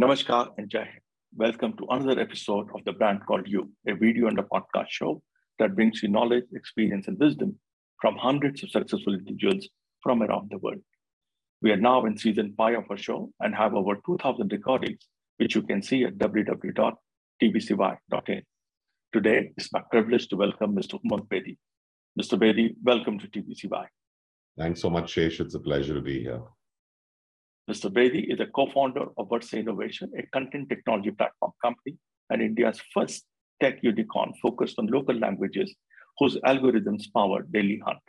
Namaskar and Jai. Welcome to another episode of The Brand Called You, a video and a podcast show that brings you knowledge, experience, and wisdom from hundreds of successful individuals from around the world. We are now in season 5 of our show and have over 2,000 recordings, which you can see at www.tbcy.in. Today, it's my privilege to welcome Mr. Umang Bedi. Mr. Bedi, welcome to TBCY. Thanks so much, Shesh. It's a pleasure to be here. Mr. Bedi is a co-founder of VerSe Innovation, a content technology platform company and India's first tech unicorn focused on local languages whose algorithms power Dailyhunt,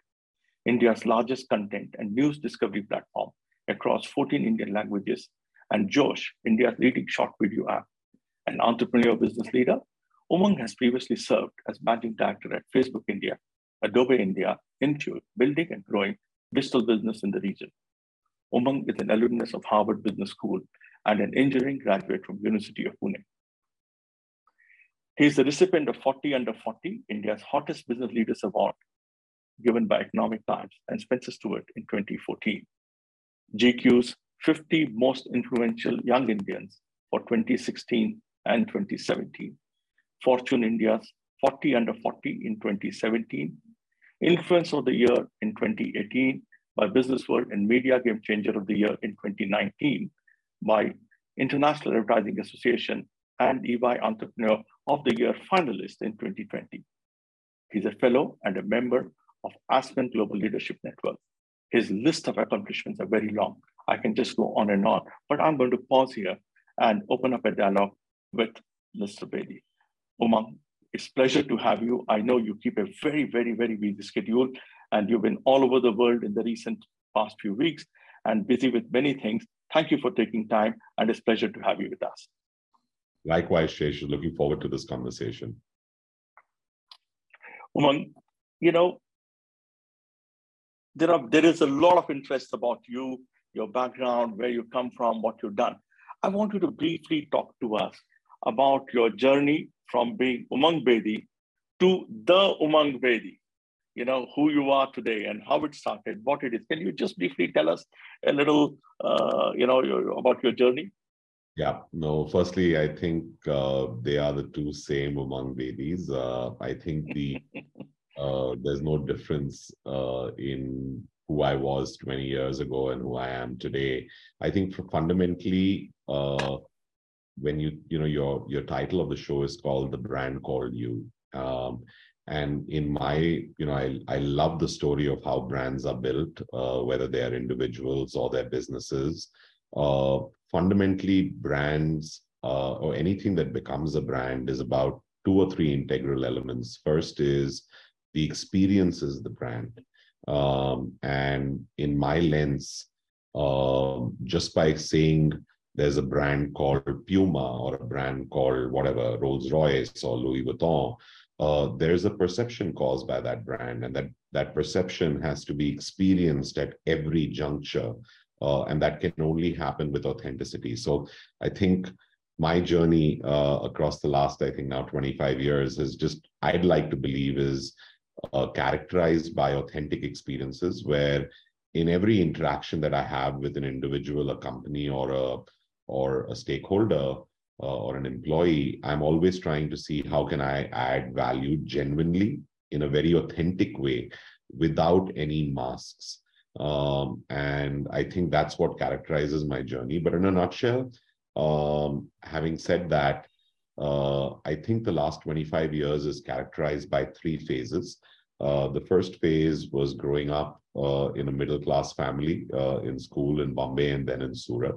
India's largest content and news discovery platform across 14 Indian languages, and Josh, India's leading short video app. An entrepreneur business leader, Umang has previously served as managing director at Facebook India, Adobe India, Intuit, building and growing digital business in the region. Umang is an alumnus of Harvard Business School and an engineering graduate from University of Pune. He is the recipient of 40 Under 40, India's hottest business leaders award, given by Economic Times and Spencer Stewart in 2014. GQ's 50 most influential young Indians for 2016 and 2017. Fortune India's 40 Under 40 in 2017. Influence of the Year in 2018. By Business World and Media Game Changer of the Year in 2019 by International Advertising Association and EY Entrepreneur of the Year finalist in 2020. He's a fellow and a member of Aspen Global Leadership Network. His list of accomplishments are very long. I can just go on and on, but I'm going to pause here and open up a dialogue with Mr. Bedi. Umang, it's a pleasure to have you. I know you keep a very, very, very busy schedule, and you've been all over the world in the recent past few weeks and busy with many things. Thank you for taking time, and it's a pleasure to have you with us. Likewise, Shesh, looking forward to this conversation. Umang, you know, there is a lot of interest about you, your background, where you come from, what you've done. I want you to briefly talk to us about your journey from being Umang Bedi to the Umang Bedi. You know, who you are today and how it started, what it is. Can you just briefly tell us a little, about your journey? Yeah, no, firstly, I think they are the two same Umang Bedis. I think there's no difference in who I was 20 years ago and who I am today. I think fundamentally, when you know, your title of the show is called The Brand Called You. And in my, you know, I love the story of how brands are built, whether they are individuals or their businesses. Fundamentally, brands or anything that becomes a brand is about two or three integral elements. First is the experience is the brand. And in my lens, just by saying there's a brand called Puma or a brand called whatever, Rolls-Royce or Louis Vuitton, there's a perception caused by that brand, and that perception has to be experienced at every juncture, and that can only happen with authenticity. So I think my journey across the last, I think now 25 years is just, I'd like to believe is characterized by authentic experiences where in every interaction that I have with an individual, a company, or a stakeholder, or an employee, I'm always trying to see how can I add value genuinely in a very authentic way without any masks. And I think that's what characterizes my journey. But in a nutshell, having said that, I think the last 25 years is characterized by three phases. The first phase was growing up in a middle-class family in school in Bombay and then in Surat.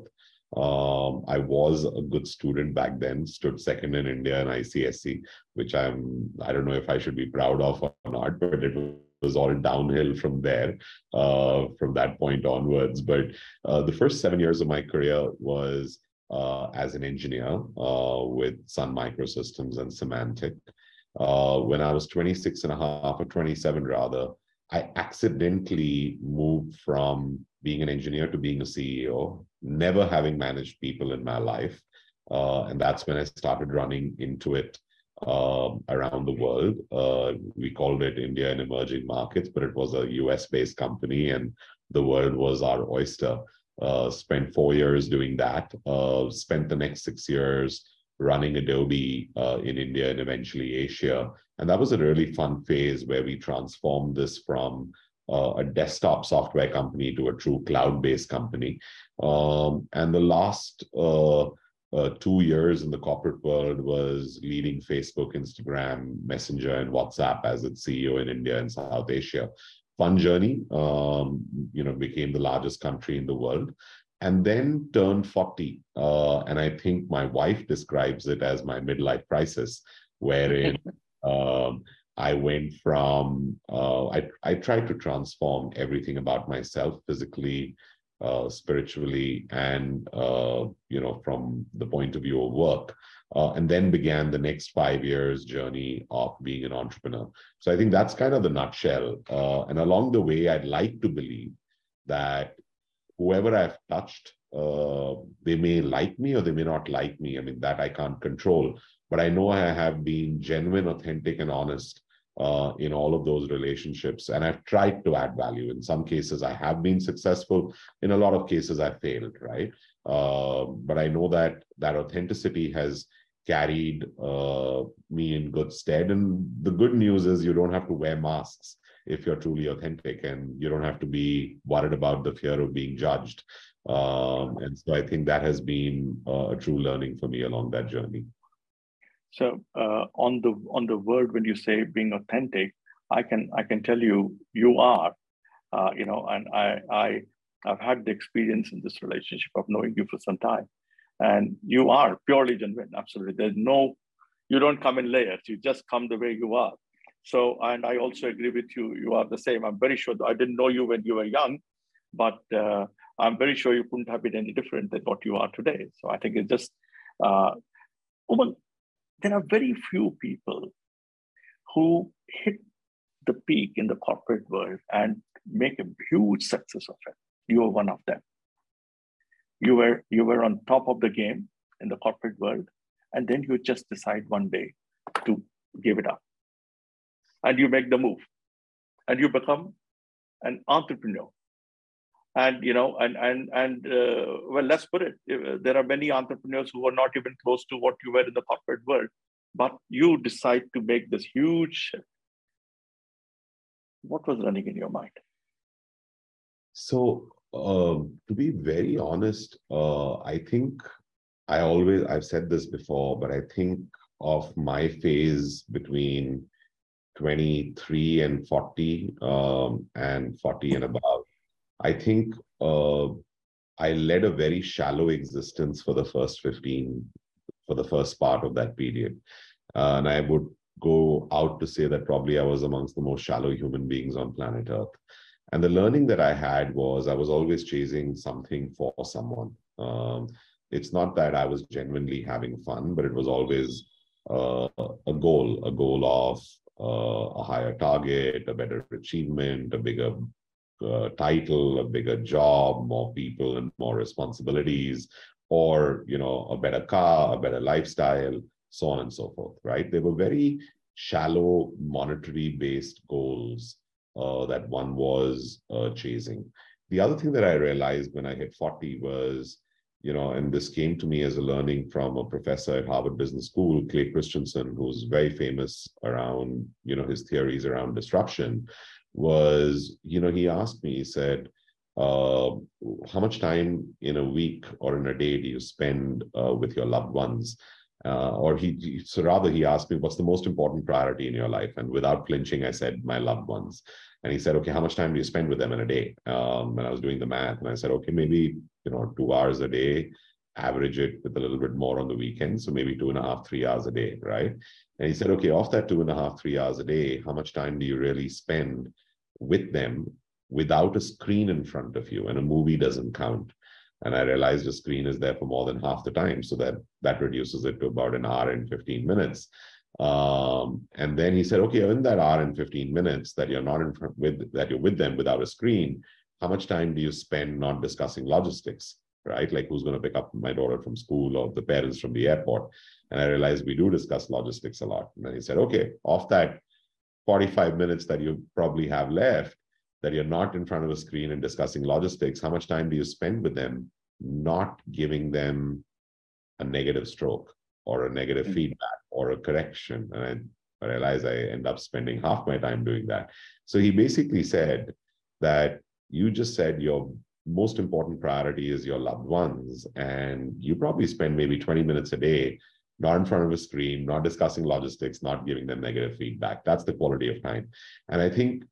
I was a good student back then, stood second in India in ICSE, which I don't know if I should be proud of or not, but it was all downhill from there, from that point onwards. But the first 7 years of my career was as an engineer with Sun Microsystems and Symantec. When I was 26 and a half, or 27 rather, I accidentally moved from being an engineer to being a CEO, never having managed people in my life. And that's when I started running Intuit around the world. We called it India and Emerging Markets, but it was a US-based company and the world was our oyster spent 4 years doing that, spent the next 6 years running Adobe in India and eventually Asia. And that was a really fun phase where we transformed this from a desktop software company to a true cloud-based company. And the last 2 years in the corporate world was leading Facebook, Instagram, Messenger, and WhatsApp as its CEO in India and South Asia. Fun journey, became the largest country in the world. And then turned 40. And I think my wife describes it as my midlife crisis, wherein I went from, I tried to transform everything about myself physically, spiritually, and, from the point of view of work, and then began the next 5 years journey of being an entrepreneur. So I think that's kind of the nutshell. And along the way, I'd like to believe that whoever I've touched, they may like me or they may not like me. I mean, that I can't control, but I know I have been genuine, authentic, and honest in all of those relationships. And I've tried to add value. In some cases, I have been successful. In a lot of cases, I failed, right? But I know that that authenticity has carried me in good stead. And the good news is you don't have to wear masks if you're truly authentic, and you don't have to be worried about the fear of being judged. And so I think that has been a true learning for me along that journey. So on the word, when you say being authentic, I can tell you, you are, and I've had the experience in this relationship of knowing you for some time, and you are purely genuine. Absolutely. You don't come in layers. You just come the way you are. So, and I also agree with you, you are the same. I'm very sure that I didn't know you when you were young, but I'm very sure you couldn't have been any different than what you are today. So I think it's just, well, there are very few people who hit the peak in the corporate world and make a huge success of it. You are one of them. You were on top of the game in the corporate world, and then you just decide one day to give it up. And you make the move, and you become an entrepreneur. And well, let's put it: there are many entrepreneurs who are not even close to what you were in the corporate world, but you decide to make this huge shift. What was running in your mind? So, to be very honest, I think I've said this before, but I think of my phase between 23 and 40 and 40 and above, I think I led a very shallow existence for the first 15, for the first part of that period. And I would go out to say that probably I was amongst the most shallow human beings on planet Earth. And the learning that I had was I was always chasing something for someone. It's not that I was genuinely having fun, but it was always a goal of a higher target, a better achievement, a bigger title, a bigger job, more people and more responsibilities, or, a better car, a better lifestyle, so on and so forth, right? They were very shallow monetary-based goals that one was chasing. The other thing that I realized when I hit 40 was, and this came to me as a learning from a professor at Harvard Business School, Clay Christensen, who's very famous around, his theories around disruption, was, he asked me, he said, how much time in a week or in a day do you spend with your loved ones? He asked me, what's the most important priority in your life? And without flinching, I said, my loved ones. And he said, okay, how much time do you spend with them in a day? And I was doing the math, and I said, okay, maybe, 2 hours a day, average it with a little bit more on the weekend. So maybe 2.5, 3 hours a day, right? And he said, okay, off that 2.5, 3 hours a day, how much time do you really spend with them without a screen in front of you? And a movie doesn't count. And I realized the screen is there for more than half the time. So that reduces it to about 1 hour and 15 minutes. And then he said, okay, in that hour and 15 minutes that you're not in front with, that you're with them without a screen, how much time do you spend not discussing logistics, right? Like, who's going to pick up my daughter from school or the parents from the airport? And I realized we do discuss logistics a lot. And then he said, okay, off that 45 minutes that you probably have left, that you're not in front of a screen and discussing logistics, how much time do you spend with them, not giving them a negative stroke or a negative feedback or a correction? And I realize I end up spending half my time doing that. So he basically said that you just said your most important priority is your loved ones, and you probably spend maybe 20 minutes a day not in front of a screen, not discussing logistics, not giving them negative feedback. That's the quality of time. And I think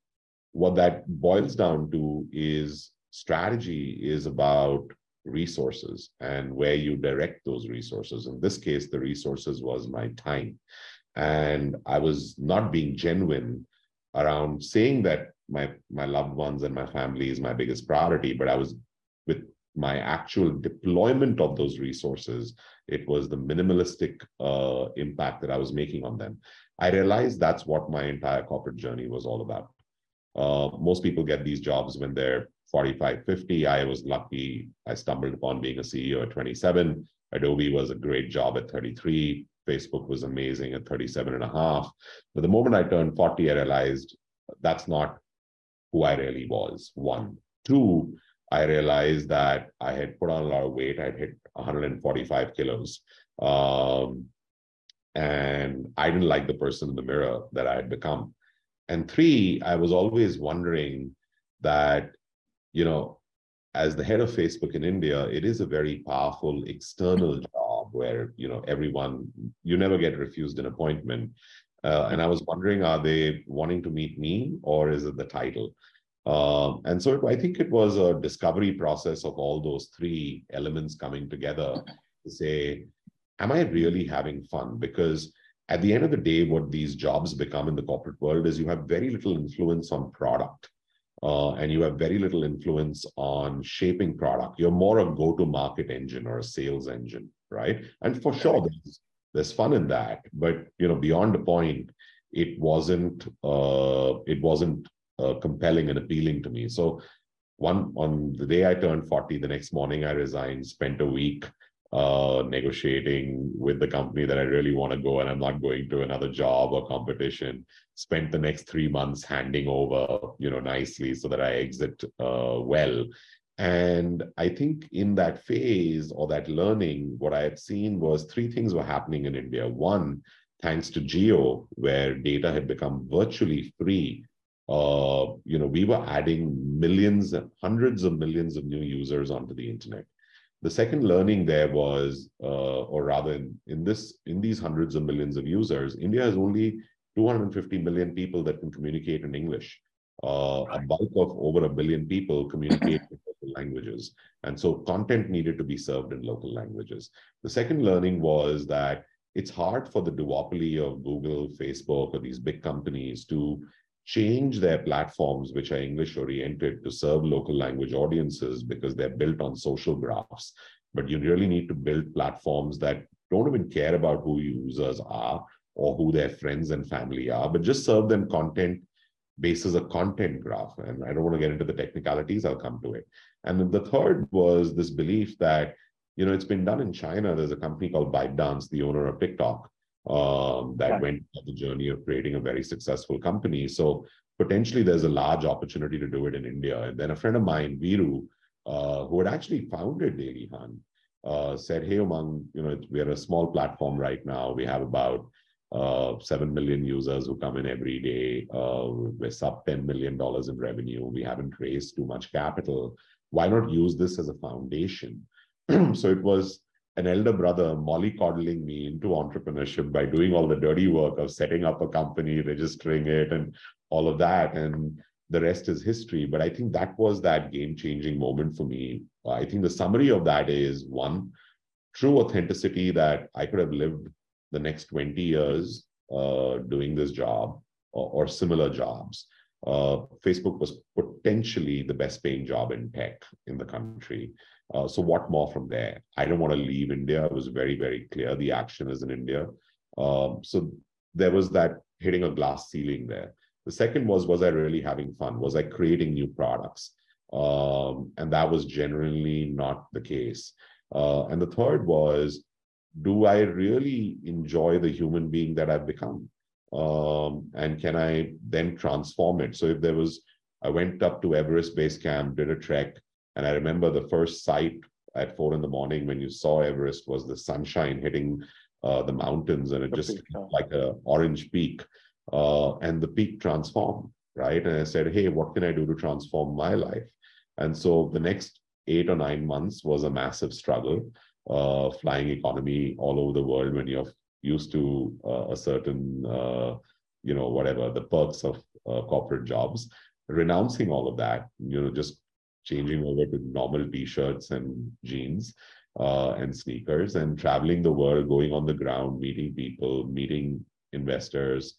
what that boils down to is strategy is about resources and where you direct those resources. In this case, the resources was my time. And I was not being genuine around saying that my loved ones and my family is my biggest priority, but I was with my actual deployment of those resources, it was the minimalistic impact that I was making on them. I realized that's what my entire corporate journey was all about. Most people get these jobs when they're 45, 50. I was lucky. I stumbled upon being a CEO at 27. Adobe was a great job at 33. Facebook was amazing at 37.5. But the moment I turned 40, I realized that's not who I really was. One. Two, I realized that I had put on a lot of weight. I'd hit 145 kilos. And I didn't like the person in the mirror that I had become. And three, I was always wondering that, you know, as the head of Facebook in India, it is a very powerful external job where, you know, everyone, you never get refused an appointment. And I was wondering, are they wanting to meet me or is it the title? And so I think it was a discovery process of all those three elements coming together to say, am I really having fun? Because at the end of the day, what these jobs become in the corporate world is you have very little influence on product and you have very little influence on shaping product. You're more a go-to-market engine or a sales engine, right? And for sure, there's fun in that. But, you know, beyond the point, it wasn't compelling and appealing to me. So on the day I turned 40, the next morning I resigned, spent a week negotiating with the company that I really want to go and I'm not going to another job or competition, spent the next 3 months handing over, you know, nicely so that I exit well. And I think in that phase or that learning, what I had seen was three things were happening in India. One, thanks to Jio, where data had become virtually free, you know, we were adding millions, hundreds of millions of new users onto the internet. The second learning there was, or rather in these hundreds of millions of users, India has only 250 million people that can communicate in English. A bulk of over 1 billion people communicate in local languages. And so content needed to be served in local languages. The second learning was that it's hard for the duopoly of Google, Facebook, or these big companies to change their platforms, which are English-oriented, to serve local language audiences because they're built on social graphs. But you really need to build platforms that don't even care about who users are or who their friends and family are, but just serve them content basis a content graph. And I don't want to get into the technicalities, I'll come to it. And the third was this belief that, you know, it's been done in China. There's a company called ByteDance, the owner of TikTok, that went on the journey of creating a very successful company. So potentially there's a large opportunity to do it in India. And then a friend of mine, Viru, who had actually founded Dailyhunt, said, hey, Umang, you know, we are a small platform right now. We have about 7 million users who come in every day. We're sub $10 million in revenue. We haven't raised too much capital. Why not use this as a foundation? So it was an elder brother mollycoddling me into entrepreneurship by doing all the dirty work of setting up a company, registering it, and all of that. And the rest is history. But I think that was that game-changing moment for me. I think the summary of that is, one, true authenticity that I could have lived the next 20 years doing this job or similar jobs. Facebook was potentially the best paying job in tech in the country. So what more from there? I don't want to leave India. It was very, very clear. The action is in India. So there was that hitting a glass ceiling there. The second was I really having fun? Was I creating new products? And that was generally not the case. And the third was, do I really enjoy the human being that I've become? And can I then transform it? So if there was I went up to Everest Base Camp, did a trek, and I remember the first sight at 4 in the morning when you saw Everest was the sunshine hitting the mountains, and it just looked like an orange peak, and the peak transformed, right? And I said, hey, what can I do to transform my life? And so the next 8 or 9 months was a massive struggle, flying economy all over the world when you're used to a certain, you know, whatever the perks of corporate jobs, renouncing all of that, you know, just changing over to normal t-shirts and jeans and sneakers, and traveling the world, going on the ground, meeting people, meeting investors,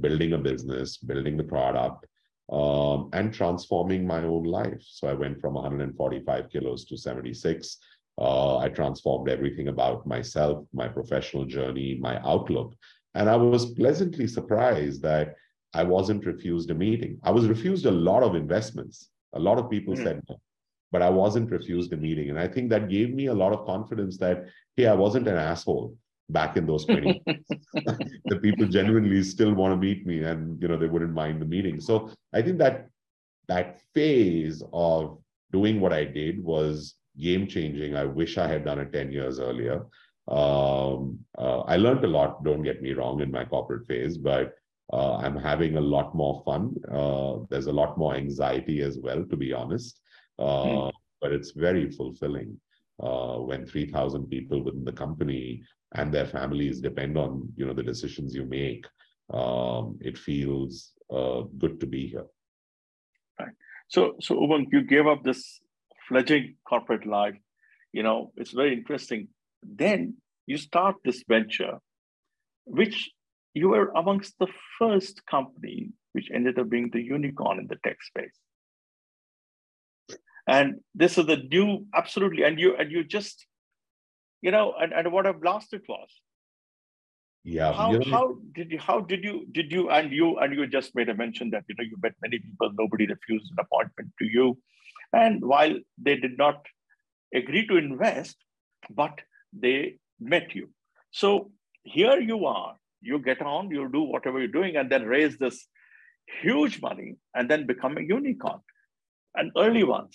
building a business, building the product, and transforming my own life. So I went from 145 kilos to 76. I transformed everything about myself, my professional journey, my outlook. And I was pleasantly surprised that I wasn't refused a meeting. I was refused a lot of investments. A lot of people said no, but I wasn't refused a meeting. And I think that gave me a lot of confidence that, hey, I wasn't an asshole back in those 20 years. The people genuinely still want to meet me, and, you know, they wouldn't mind the meeting. So I think that that phase of doing what I did was game-changing. I wish I had done it 10 years earlier. I learned a lot, don't get me wrong, in my corporate phase, but I'm having a lot more fun. There's a lot more anxiety as well, to be honest, but it's very fulfilling when 3,000 people within the company and their families depend on, you know, the decisions you make. It feels good to be here. Right. So Umang, you gave up this fledgling corporate life. You know, it's very interesting. Then you start this venture, which you were amongst the first company which ended up being the unicorn in the tech space. And this is the new, absolutely. And you just, you know, and what a blast it was. Yeah. How did you just made a mention that, you know, you met many people, nobody refused an appointment to you. And while they did not agree to invest, but they met you. So here you are. You get on, you do whatever you're doing, and then raise this huge money, and then become a unicorn, an early one.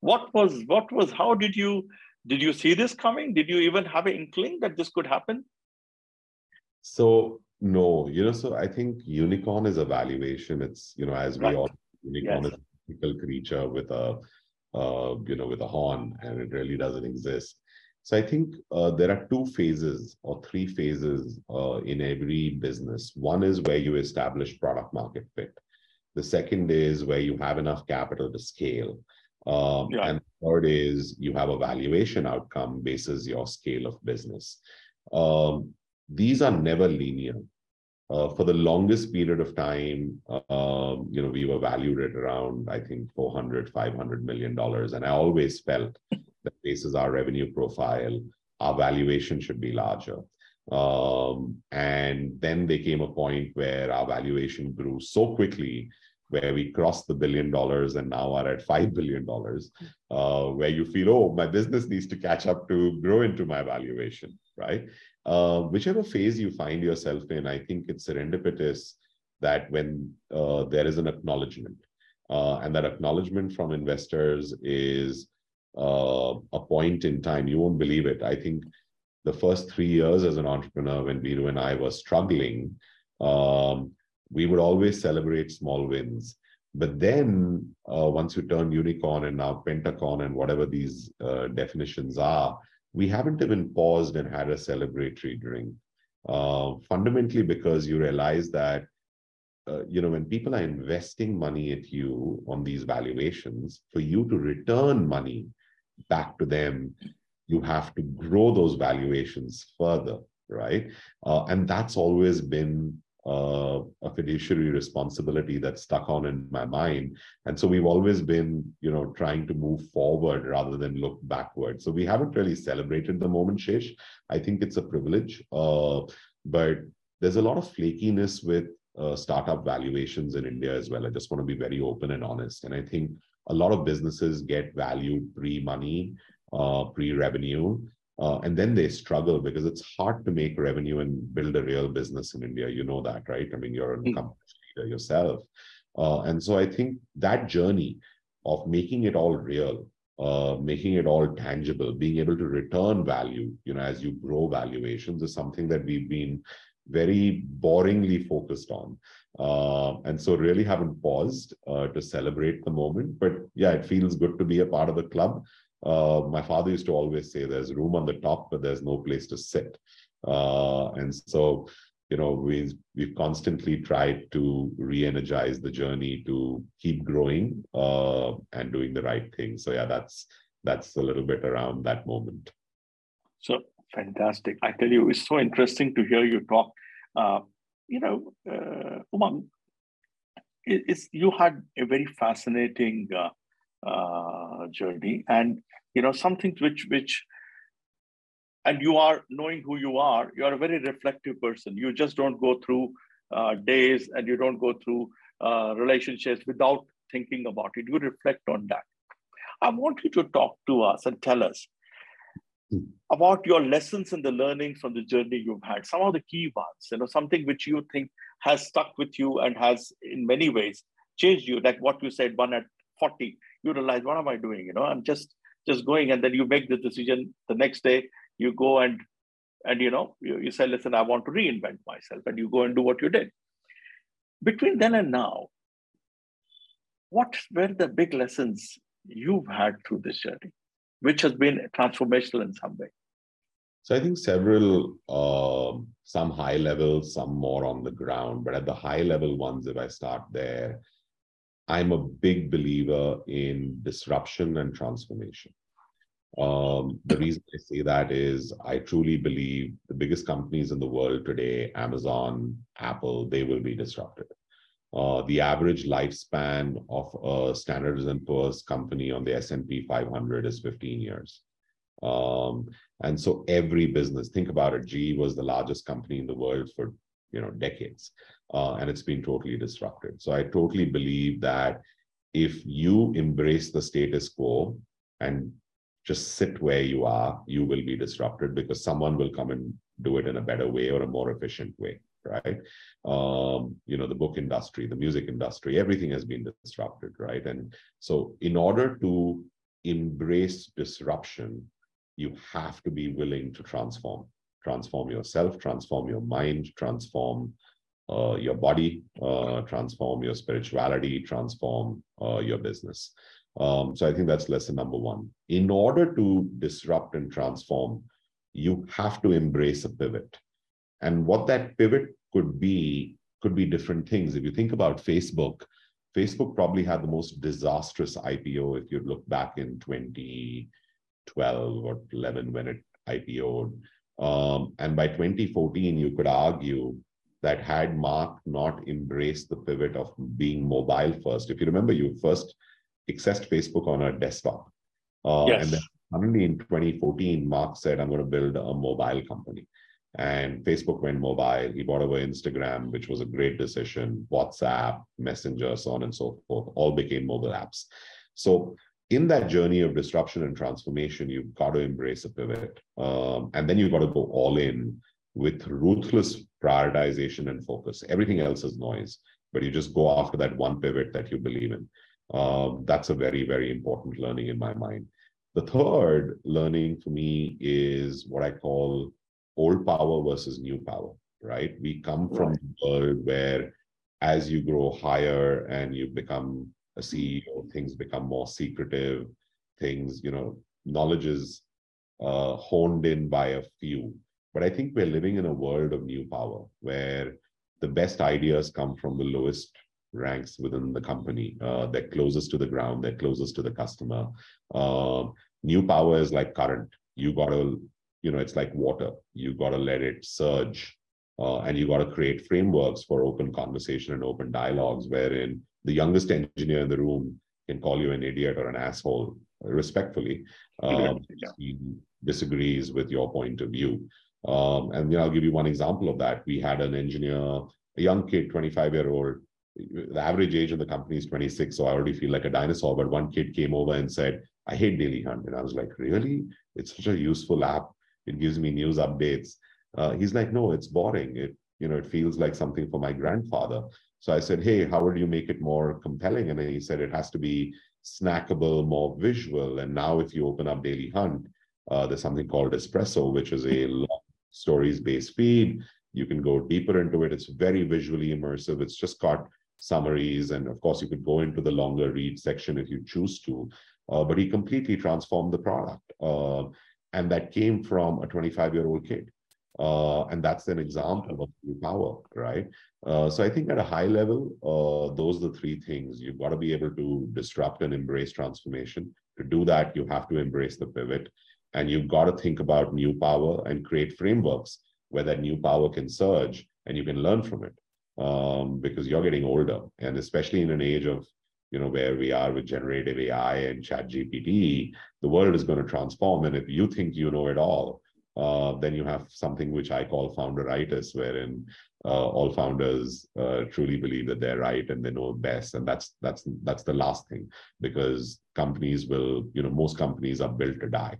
What was, how did you see this coming? Did you even have an inkling that this could happen? So, no, you know, so I think unicorn is a valuation. It's, you know, as we all, unicorn is a mythical creature with a, you know, with a horn, and it really doesn't exist. So I think there are two phases or three phases in every business. One is where you establish product market fit. The second is where you have enough capital to scale. And the third is you have a valuation outcome basis your scale of business. These are never linear. For the longest period of time, you know, we were valued at around, I think, $400, $500 million. And I always felt that bases our revenue profile, our valuation should be larger. And then there came a point where our valuation grew so quickly, where we crossed the $1 billion and now are at $5 billion, where you feel, oh, my business needs to catch up to grow into my valuation, right? Whichever phase you find yourself in, I think it's serendipitous that when there is an acknowledgement, and that acknowledgement from investors is a point in time. You won't believe it. I think the first 3 years as an entrepreneur, when Viru and I were struggling, we would always celebrate small wins. But then once you turn unicorn and now pentacorn and whatever these definitions are, we haven't even paused and had a celebratory drink. Fundamentally, because you realize that, you know, when people are investing money at you on these valuations, for you to return money back to them, you have to grow those valuations further, right? And that's always been a fiduciary responsibility that's stuck on in my mind. And so we've always been, you know, trying to move forward rather than look backward. So we haven't really celebrated the moment, Shesh. I think it's a privilege, but there's a lot of flakiness with startup valuations in India as well. I just want to be very open and honest. And I think a lot of businesses get valued pre-money, pre-revenue, and then they struggle because it's hard to make revenue and build a real business in India. You know that, right? I mean, you're an accomplished leader yourself. And so I think that journey of making it all real, making it all tangible, being able to return value, you know, as you grow valuations, is something that we've been very boringly focused on. And so really haven't paused to celebrate the moment. But yeah, it feels good to be a part of the club. My father used to always say there's room on the top, but there's no place to sit. And so, you know, we've constantly tried to re-energize the journey to keep growing and doing the right thing. So yeah, that's a little bit around that moment. So fantastic. I tell you, it's so interesting to hear you talk. You know, Umang, you had a very fascinating journey, and you know, something which and you are, knowing who you are a very reflective person. You just don't go through days, and you don't go through relationships without thinking about it. You reflect on that. I want you to talk to us and tell us about your lessons and the learnings from the journey you've had. Some of the key ones, you know, something which you think has stuck with you and has in many ways changed you. Like what you said, one at 40, you realize, what am I doing? You know, I'm just going, and then you make the decision the next day. You go and you know, you say, listen, I want to reinvent myself, and you go and do what you did. Between then and now, what were the big lessons you've had through this journey, which has been transformational in some way? So I think several, some high level, some more on the ground, but at the high level ones, if I start there, I'm a big believer in disruption and transformation. The reason I say that is I truly believe the biggest companies in the world today, Amazon, Apple, they will be disrupted. The average lifespan of a Standard & Poor's company on the S&P 500 is 15 years. And so every business, think about it, GE was the largest company in the world for, you know, decades, and it's been totally disrupted. So I totally believe that if you embrace the status quo and just sit where you are, you will be disrupted, because someone will come and do it in a better way or a more efficient way, right? You know, the book industry, the music industry, everything has been disrupted, right? And so in order to embrace disruption, you have to be willing to transform yourself, transform your mind, transform your body, transform your spirituality, transform your business. So I think that's lesson number one. In order to disrupt and transform, you have to embrace a pivot. And what that pivot could be different things. If you think about Facebook, Facebook probably had the most disastrous IPO if you look back in 2012 or 11 when it IPO'd. And by 2014, you could argue that had Mark not embraced the pivot of being mobile first, if you remember, you first accessed Facebook on a desktop. Yes. And then suddenly in 2014, Mark said, I'm going to build a mobile company. And Facebook went mobile. He bought over Instagram, which was a great decision. WhatsApp, Messenger, so on and so forth, all became mobile apps. So in that journey of disruption and transformation, you've got to embrace a pivot. And then you've got to go all in with ruthless prioritization and focus. Everything else is noise, but you just go after that one pivot that you believe in. That's a very, very important learning in my mind. The third learning for me is what I call old power versus new power, right? We come from a world where as you grow higher and you become a CEO, things become more secretive, things, you know, knowledge is honed in by a few. But I think we're living in a world of new power where the best ideas come from the lowest ranks within the company. They're closest to the ground, they're closest to the customer. New power is like current. You gotta, you know, it's like water. You gotta let it surge, and you gotta create frameworks for open conversation and open dialogues, wherein the youngest engineer in the room can call you an idiot or an asshole respectfully. He disagrees with your point of view. And you know, I'll give you one example of that. We had an engineer, a young kid, 25-year-old. The average age of the company is 26, so I already feel like a dinosaur. But one kid came over and said, I hate Dailyhunt. And I was like, really? It's such a useful app. It gives me news updates. He's like, no, it's boring. It feels like something for my grandfather. So I said, hey, how would you make it more compelling? And then he said, it has to be snackable, more visual. And now if you open up Dailyhunt, there's something called Espresso, which is a long stories-based feed. You can go deeper into it. It's very visually immersive. It's just got summaries. And of course, you could go into the longer read section if you choose to. But he completely transformed the product. And that came from a 25-year-old kid. And that's an example of new power, right? So I think at a high level, those are the three things. You've got to be able to disrupt and embrace transformation. To do that, you have to embrace the pivot. And you've got to think about new power and create frameworks where that new power can surge and you can learn from it, because you're getting older. And especially in an age of, you know, where we are with generative AI and ChatGPT, the world is going to transform. And if you think you know it all, then you have something which I call founderitis, wherein all founders truly believe that they're right and they know best, and that's the last thing, because companies will, you know, most companies are built to die.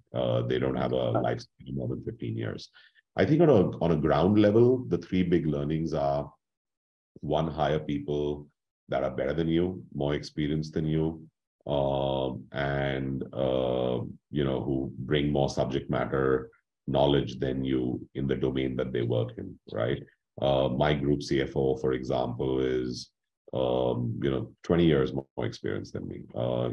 They don't have a lifespan of more than 15 years. I think on a ground level, the three big learnings are: one, hire people that are better than you, more experienced than you, and you know, who bring more subject matter knowledge than you in the domain that they work in, right? My group CFO, for example, is 20 years more experience than me.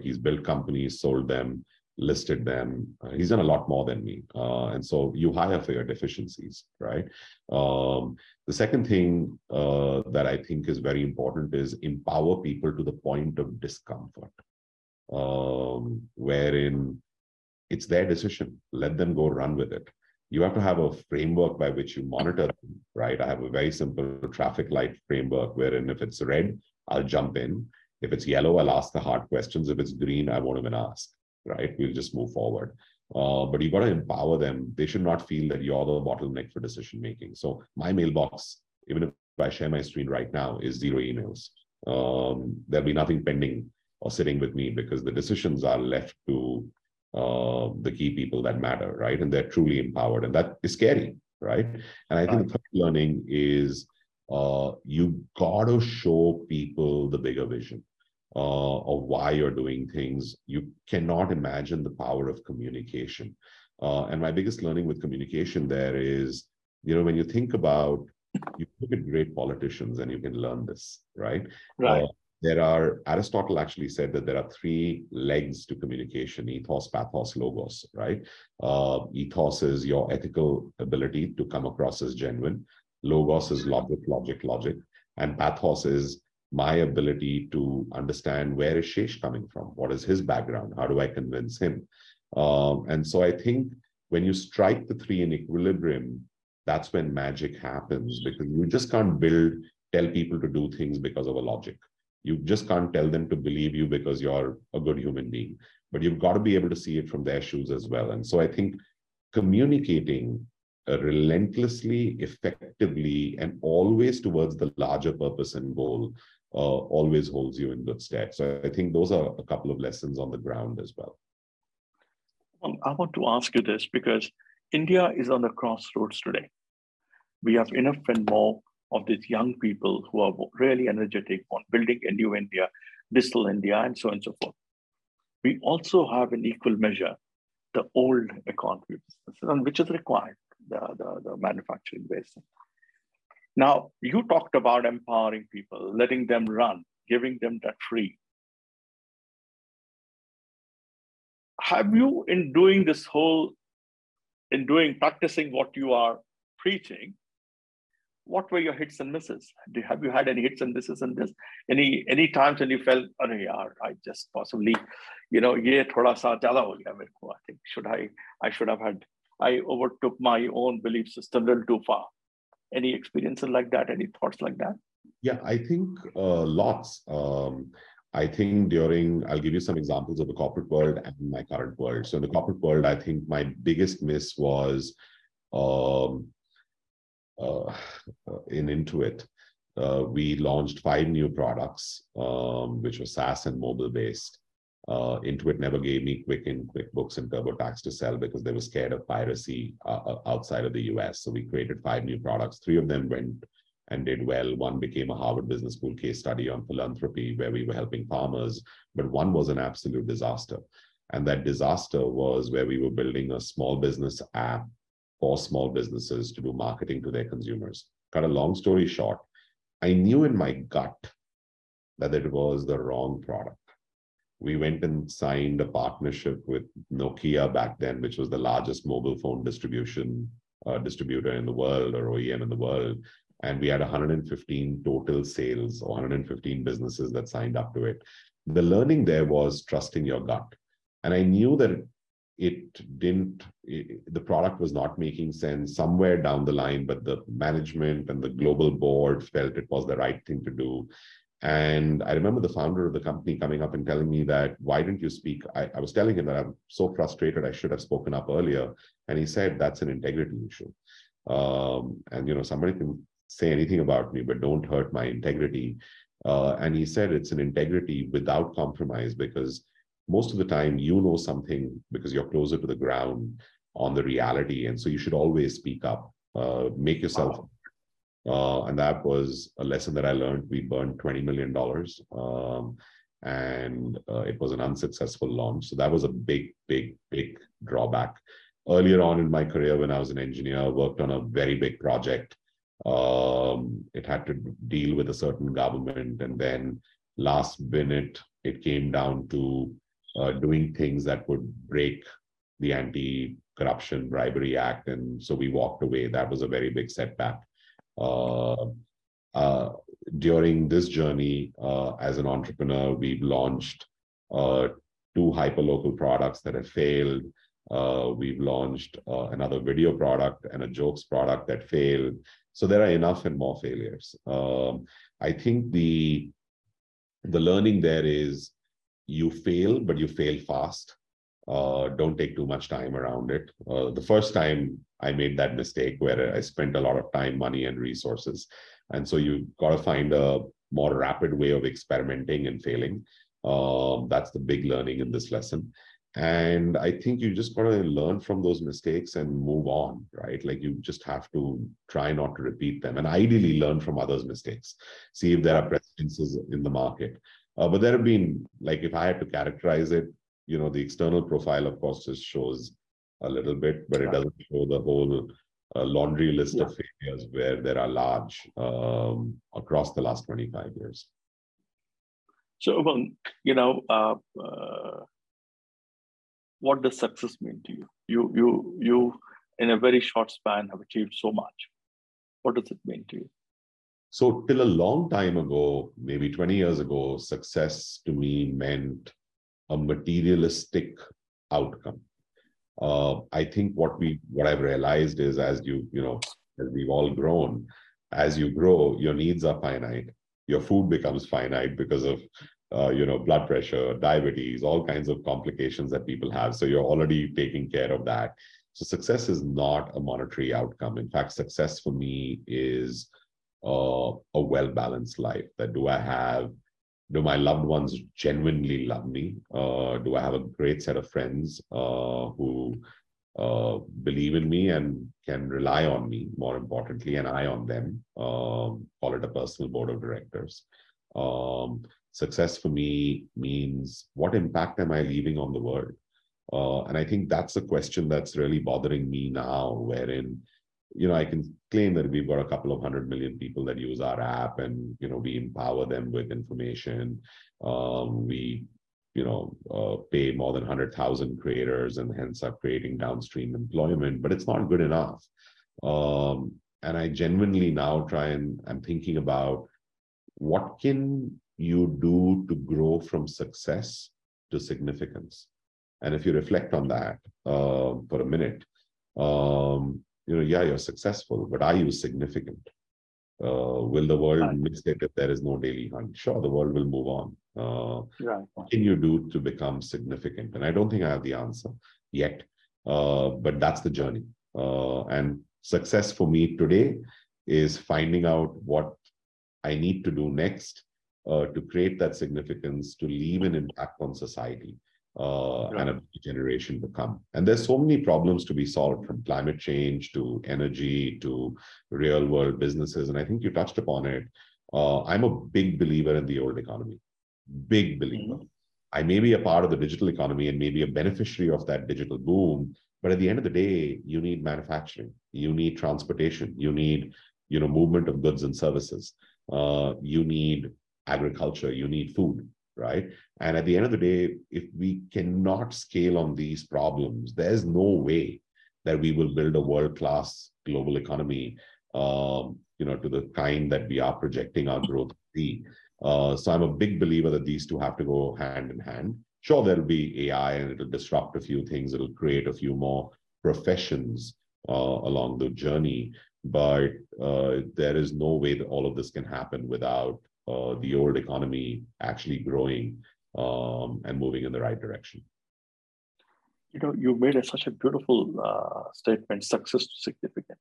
He's built companies, sold them, listed them. He's done a lot more than me. And so you hire for your deficiencies, right? The second thing that I think is very important is empower people to the point of discomfort, wherein it's their decision. Let them go run with it. You have to have a framework by which you monitor them, right? I have a very simple traffic light framework wherein if it's red, I'll jump in. If it's yellow, I'll ask the hard questions. If it's green, I won't even ask, right? We'll just move forward. But you've got to empower them. They should not feel that you're the bottleneck for decision-making. So my mailbox, even if I share my screen right now, is 0 emails. There'll be nothing pending or sitting with me, because the decisions are left to the key people that matter, right? And they're truly empowered, and that is scary, right? And I think the third learning is you got to show people the bigger vision of why you're doing things. You cannot imagine the power of communication. And my biggest learning with communication there is, you know, when you think about, you look at great politicians and you can learn this, right? Right. Aristotle actually said that there are three legs to communication: ethos, pathos, logos, right? Ethos is your ethical ability to come across as genuine. Logos is logic, logic, logic. And pathos is my ability to understand, where is Shesh coming from? What is his background? How do I convince him? And so I think when you strike the three in equilibrium, that's when magic happens, because you just can't tell people to do things because of a logic. You just can't tell them to believe you because you're a good human being, but you've got to be able to see it from their shoes as well. And so I think communicating relentlessly, effectively, and always towards the larger purpose and goal always holds you in good stead. So I think those are a couple of lessons on the ground as well. Well, I want to ask you this, because India is on the crossroads today. We have enough and more of these young people who are really energetic on building a new India, digital India, and so on and so forth. We also have, in equal measure, the old economy, which is required, the manufacturing base. Now, you talked about empowering people, letting them run, giving them that free. Have you, practicing what you are preaching, what were your hits and misses? Have you had any hits and misses in this? Any times when you felt, oh yeah, I just possibly, you know, ye thoda sa jada ho gaya mere ko. I think I overtook my own belief system a little too far. Any experiences like that? Any thoughts like that? Yeah, I think lots. I think I'll give you some examples of the corporate world and my current world. So in the corporate world, I think my biggest miss was in Intuit, we launched 5 new products, which were SaaS and mobile-based. Intuit never gave me QuickBooks and TurboTax to sell because they were scared of piracy outside of the US. So we created 5 new products. 3 of them went and did well. One became a Harvard Business School case study on philanthropy, where we were helping farmers, but one was an absolute disaster. And that disaster was where we were building a small business app for small businesses to do marketing to their consumers. Cut a long story short, I knew in my gut that it was the wrong product. We went and signed a partnership with Nokia back then, which was the largest mobile phone distributor in the world, or OEM in the world. And we had 115 total sales, or 115 businesses that signed up to it. The learning there was trusting your gut. And I knew that the product was not making sense somewhere down the line, but the management and the global board felt it was the right thing to do. And I remember the founder of the company coming up and telling me that, why didn't you speak? I was telling him that I'm so frustrated, I should have spoken up earlier. And he said, that's an integrity issue. And you know, somebody can say anything about me, but don't hurt my integrity. And he said, it's an integrity without compromise, because most of the time, you know something because you're closer to the ground on the reality. And so you should always speak up, make yourself. Wow. And that was a lesson that I learned. We burned $20 million and it was an unsuccessful launch. So that was a big, big, big drawback. Earlier on in my career, when I was an engineer, I worked on a very big project. It had to deal with a certain government. And then last minute, it came down to doing things that would break the Anti-Corruption Bribery Act. And so we walked away. That was a very big setback. During this journey as an entrepreneur, we've launched 2 hyperlocal products that have failed. We've launched another video product and a jokes product that failed. So there are enough and more failures. I think the learning there is you fail, but you fail fast. Don't take too much time around it. The first time I made that mistake where I spent a lot of time, money, and resources. And so you got to find a more rapid way of experimenting and failing. That's the big learning in this lesson. And I think you just got to learn from those mistakes and move on, right? Like you just have to try not to repeat them and ideally learn from others' mistakes. See if there are precedents in the market. But there have been, like if I had to characterize it, you know, the external profile, of course, just shows a little bit, but it doesn't show the whole laundry list of failures where there are large across the last 25 years. So, Umang, you know, what does success mean to you? You, in a very short span, have achieved so much. What does it mean to you? So, till a long time ago, maybe 20 years ago, success to me meant a materialistic outcome. I think what I've realized is as as we've all grown, as you grow, your needs are finite. Your food becomes finite because of, blood pressure, diabetes, all kinds of complications that people have. So you're already taking care of that. So success is not a monetary outcome. In fact, success for me is a well-balanced life. That do my loved ones genuinely love me? Do I have a great set of friends who believe in me and can rely on me, more importantly, and I on them? Call it a personal board of directors. Success for me means, what impact am I leaving on the world? And I think that's a question that's really bothering me now, wherein I can claim that we've got a couple of 100 million people that use our app, and we empower them with information. We pay more than 100,000 creators, and hence are creating downstream employment. But it's not good enough. And I genuinely now I'm thinking about what can you do to grow from success to significance. And if you reflect on that for a minute. You're successful, but are you significant? Will the world miss it if there is no Dailyhunt? Sure, the world will move on. What can you do to become significant? And I don't think I have the answer yet, but that's the journey. And success for me today is finding out what I need to do next to create that significance, to leave an impact on society. and a generation to come. And there's so many problems to be solved, from climate change to energy to real world businesses. And I think you touched upon it. I'm a big believer in the old economy, big believer. Mm-hmm. I may be a part of the digital economy and maybe a beneficiary of that digital boom, but at the end of the day, you need manufacturing, you need transportation, you need, movement of goods and services, you need agriculture, you need food, right? And at the end of the day, if we cannot scale on these problems, there's no way that we will build a world-class global economy, to the kind that we are projecting our growth to be. So I'm a big believer that these two have to go hand in hand. Sure, there'll be AI and it'll disrupt a few things. It'll create a few more professions along the journey. But there is no way that all of this can happen without the old economy actually growing and moving in the right direction. You made such a beautiful statement, success to significance.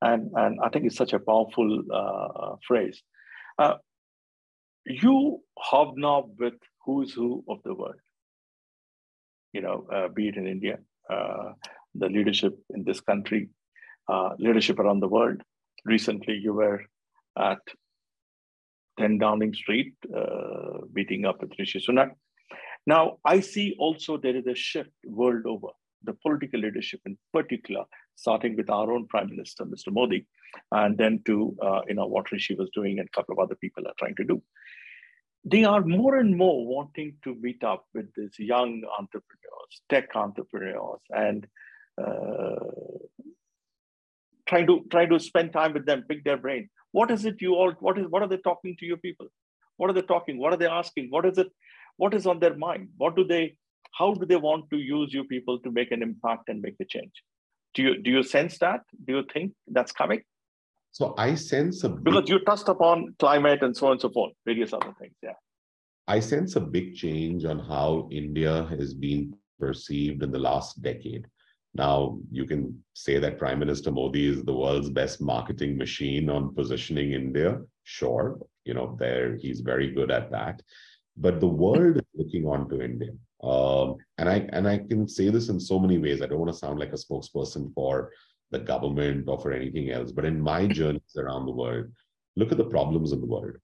And I think it's such a powerful phrase. You hobnob with who's who of the world, be it in India, the leadership in this country, leadership around the world. Recently, you were at 10 Downing Street, meeting up with Rishi Sunak. Now, I see also there is a shift world over, the political leadership in particular, starting with our own Prime Minister, Mr. Modi, and then to what Rishi was doing and a couple of other people are trying to do. They are more and more wanting to meet up with these young entrepreneurs, tech entrepreneurs, and trying to spend time with them, pick their brain. What is it you all? What are they talking to you people? What are they talking? What are they asking? What is it? What is on their mind? How do they want to use you people to make an impact and make a change? Do you sense that? Do you think that's coming? So I sense because you touched upon climate and so on and so forth, various other things. Yeah, I sense a big change on how India has been perceived in the last decade. Now, you can say that Prime Minister Modi is the world's best marketing machine on positioning India. Sure, he's very good at that. But the world is looking on to India. And I can say this in so many ways. I don't want to sound like a spokesperson for the government or for anything else, but in my journeys around the world, look at the problems in the world.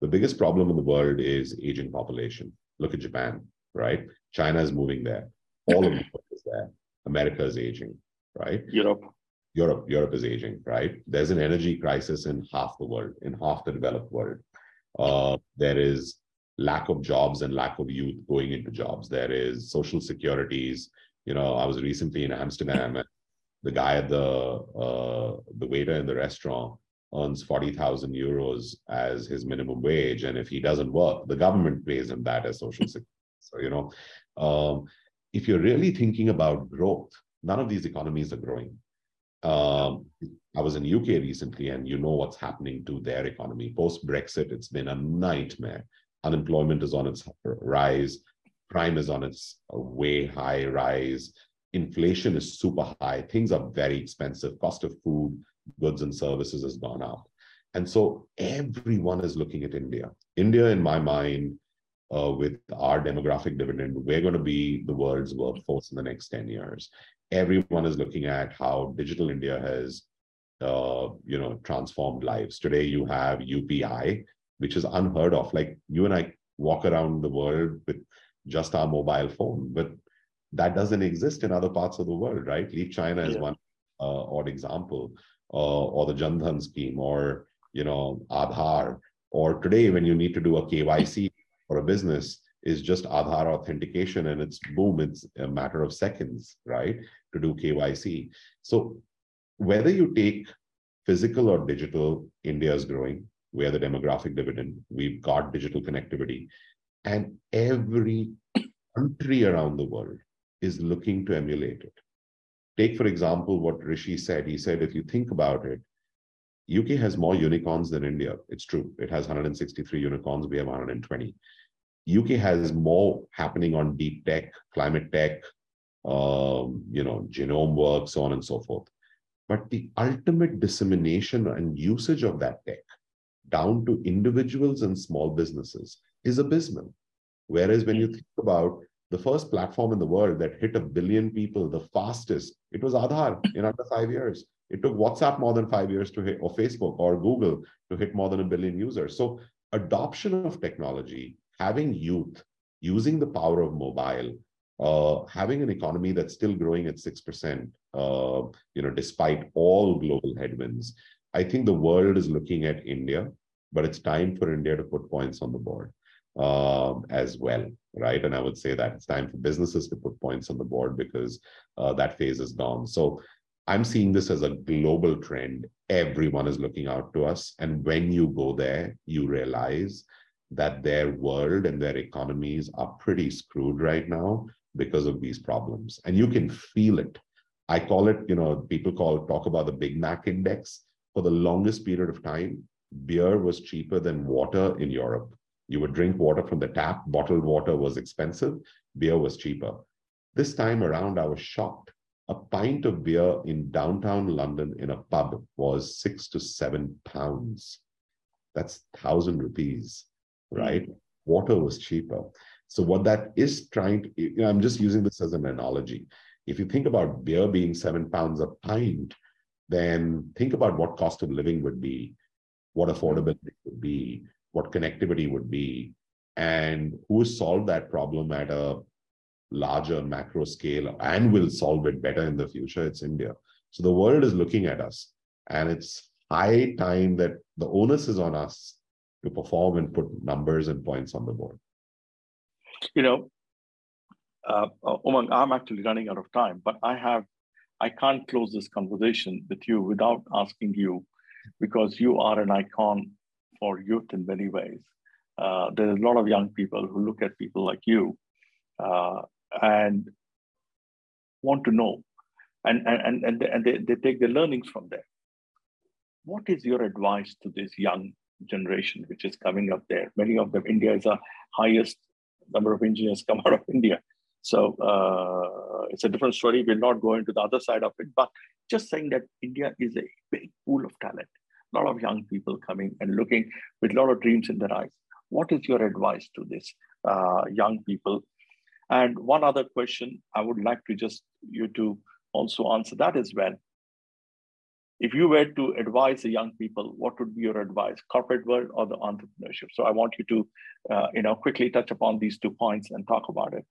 The biggest problem in the world is aging population. Look at Japan, right? China is moving there. All of the world is there. America is aging, right? Europe is aging, right? There's an energy crisis in half the world, in half the developed world. There is lack of jobs and lack of youth going into jobs. There is social securities. I was recently in Amsterdam, and the guy at the waiter in the restaurant earns 40,000 euros as his minimum wage. And if he doesn't work, the government pays him that as social security. So, if you're really thinking about growth, none of these economies are growing. I was in the UK recently, and what's happening to their economy. Post-Brexit, it's been a nightmare. Unemployment is on its rise. Crime is on its way high rise. Inflation is super high. Things are very expensive. Cost of food, goods and services has gone up. And so everyone is looking at India. India, in my mind, with our demographic dividend, we're going to be the world's workforce in the next 10 years. Everyone is looking at how digital India has, transformed lives. Today, you have UPI, which is unheard of. Like, you and I walk around the world with just our mobile phone, but that doesn't exist in other parts of the world, right? Leave China is one odd example, or the Jan Dhan scheme, or, Aadhaar, or today when you need to do a KYC for a business, is just Aadhaar authentication, and it's boom, it's a matter of seconds, right, to do KYC. So whether you take physical or digital, India is growing. We are the demographic dividend. We've got digital connectivity. And every country around the world is looking to emulate it. Take, for example, what Rishi said. He said, if you think about it, UK has more unicorns than India. It's true. It has 163 unicorns. We have 120. UK has more happening on deep tech, climate tech, genome work, so on and so forth. But the ultimate dissemination and usage of that tech down to individuals and small businesses is abysmal. Whereas when you think about the first platform in the world that hit 1 billion people the fastest, it was Aadhaar in under 5 years. It took WhatsApp more than 5 years to hit, or Facebook or Google to hit more than 1 billion users. So adoption of technology, having youth, using the power of mobile, having an economy that's still growing at 6%, despite all global headwinds, I think the world is looking at India, but it's time for India to put points on the board as well, right? And I would say that it's time for businesses to put points on the board because that phase is gone. So I'm seeing this as a global trend. Everyone is looking out to us. And when you go there, you realize that their world and their economies are pretty screwed right now because of these problems. And you can feel it. I call it, people talk about the Big Mac index. For the longest period of time, beer was cheaper than water in Europe. You would drink water from the tap. Bottled water was expensive. Beer was cheaper. This time around, I was shocked. A pint of beer in downtown London in a pub was 6 to 7 pounds. That's 1,000 rupees, right? Water was cheaper. So what that is trying to, I'm just using this as an analogy. If you think about beer being 7 pounds a pint, then think about what cost of living would be, what affordability would be, what connectivity would be, and who solved that problem at a larger macro scale and will solve it better in the future. It's India. So the world is looking at us, and it's high time that the onus is on us to perform and put numbers and points on the board. Umang, I'm actually running out of time, but I can't close this conversation with you without asking you, because you are an icon for youth in many ways. There's a lot of young people who look at people like you and want to know, and they take their learnings from there. What is your advice to this young generation which is coming up there? Many of them, India is the highest number of engineers come out of India. So it's a different story. We'll not go into the other side of it, but just saying that India is a big pool of talent. A lot of young people coming and looking with a lot of dreams in their eyes. What is your advice to this young people? And one other question I would like to just you to also answer that as well. If you were to advise the young people, what would be your advice, corporate world or the entrepreneurship? So I want you to, quickly touch upon these 2 points and talk about it.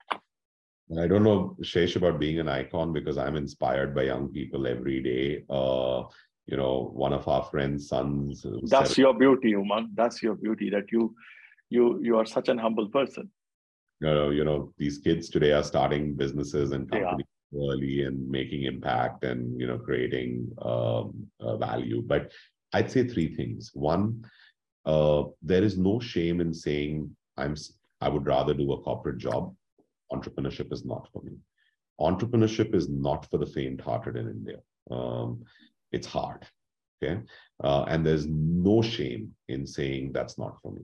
I don't know, Shesh, about being an icon, because I'm inspired by young people every day. One of our friends' sons. That's your beauty, Umang. That's your beauty, that you are such an humble person. These kids today are starting businesses and companies early and making impact and, creating value. But I'd say three things. One, there is no shame in saying I would rather do a corporate job. Entrepreneurship is not for me. Entrepreneurship is not for the faint-hearted in India. It's hard, okay? And there's no shame in saying that's not for me.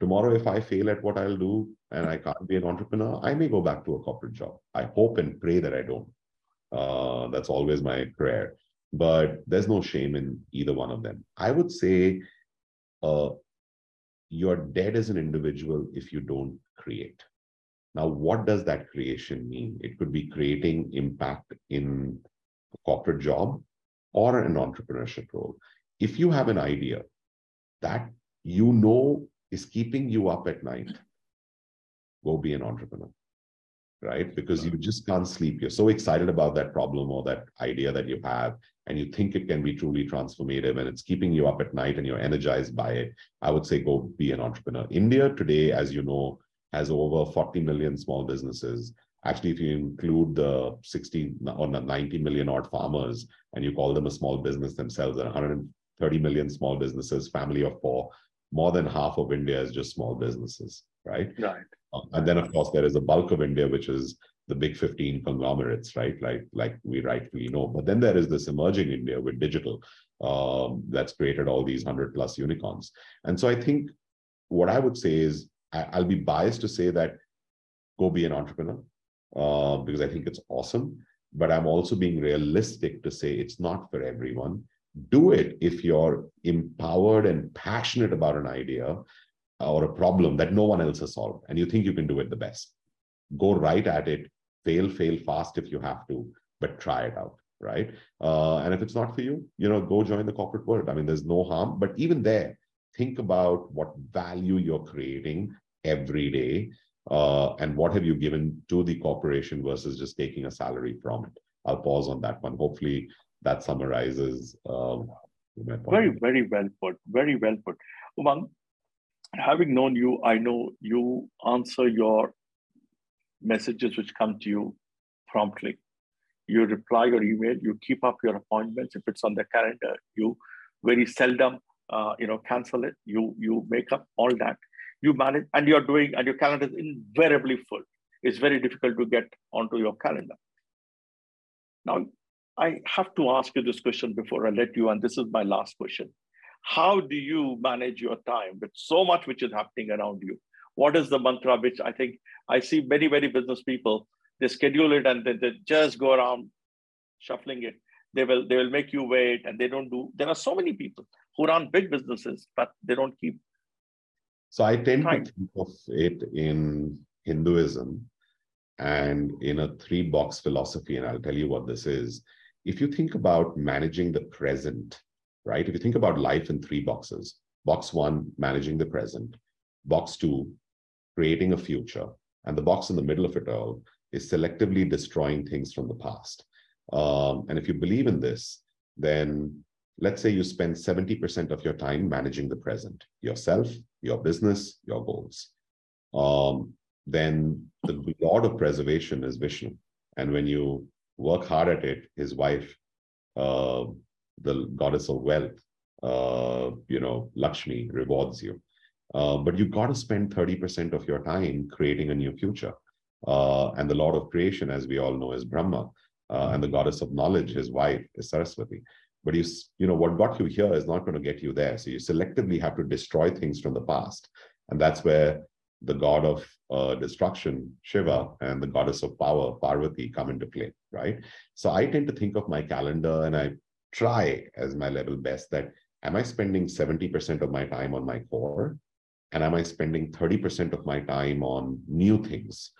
Tomorrow, if I fail at what I'll do and I can't be an entrepreneur, I may go back to a corporate job. I hope and pray that I don't. That's always my prayer. But there's no shame in either one of them. I would say you're dead as an individual if you don't create. Now, what does that creation mean? It could be creating impact in a corporate job or an entrepreneurship role. If you have an idea that you know is keeping you up at night, go be an entrepreneur, right? Because you just can't sleep. You're so excited about that problem or that idea that you have, and you think it can be truly transformative, and it's keeping you up at night and you're energized by it. I would say go be an entrepreneur. India today, as you know, has over 40 million small businesses. Actually, if you include the 60 or 90 million odd farmers and you call them a small business themselves, and 130 million small businesses, family of four, more than half of India is just small businesses, right? Right. And then, of course, there is a bulk of India, which is the big 15 conglomerates, right? Like we rightfully know. But then there is this emerging India with digital that's created all these 100 plus unicorns. And so I think what I would say is, I'll be biased to say that go be an entrepreneur because I think it's awesome, but I'm also being realistic to say it's not for everyone. Do it if you're empowered and passionate about an idea or a problem that no one else has solved and you think you can do it the best. go right at it, fail fast if you have to, but try it out, right? And if it's not for you, go join the corporate world. I mean, there's no harm, but even there, think about what value you're creating every day and what have you given to the corporation versus just taking a salary from it. I'll pause on that one. Hopefully that summarizes my point. Very well put. Umang, having known you, I know you answer your messages which come to you promptly. You reply your email, you keep up your appointments. If it's on the calendar, you very seldom cancel it. You make up all that. You manage, and you're doing, and your calendar is invariably full. It's very difficult to get onto your calendar. Now, I have to ask you this question before I let you, and this is my last question. How do you manage your time with so much which is happening around you? What is the mantra which I think I see many, many business people, they schedule it and they just go around shuffling it. They will make you wait and they don't do. There are so many people who run big businesses, but they don't keep. So I tend to think of it in Hinduism and in a three-box philosophy, and I'll tell you what this is. If you think about managing the present, right? If you think about life in three boxes, box one, managing the present, box two, creating a future, and the box in the middle of it all is selectively destroying things from the past. And if you believe in this, then let's say you spend 70% of your time managing the present, yourself, your business, your goals. Then the lord of preservation is Vishnu. And when you work hard at it, his wife, the goddess of wealth, Lakshmi, rewards you. But you've got to spend 30% of your time creating a new future. And the lord of creation, as we all know, is Brahma. And the goddess of knowledge, his wife, is Saraswati. But what got you here is not going to get you there. So you selectively have to destroy things from the past. And that's where the god of destruction, Shiva, and the goddess of power, Parvati, come into play, right? So I tend to think of my calendar, and I try as my level best that, am I spending 70% of my time on my core? And am I spending 30% of my time on new things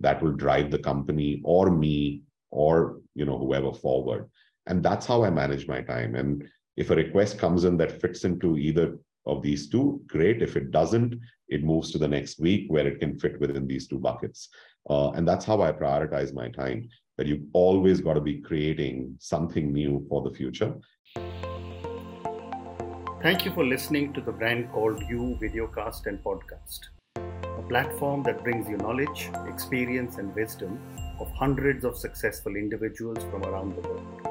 that will drive the company or me or whoever forward? And that's how I manage my time. And if a request comes in that fits into either of these two, great. If it doesn't, it moves to the next week where it can fit within these two buckets. And that's how I prioritize my time, that you've always got to be creating something new for the future. Thank you for listening to The Brand Called You videocast and podcast, a platform that brings you knowledge, experience, and wisdom of hundreds of successful individuals from around the world.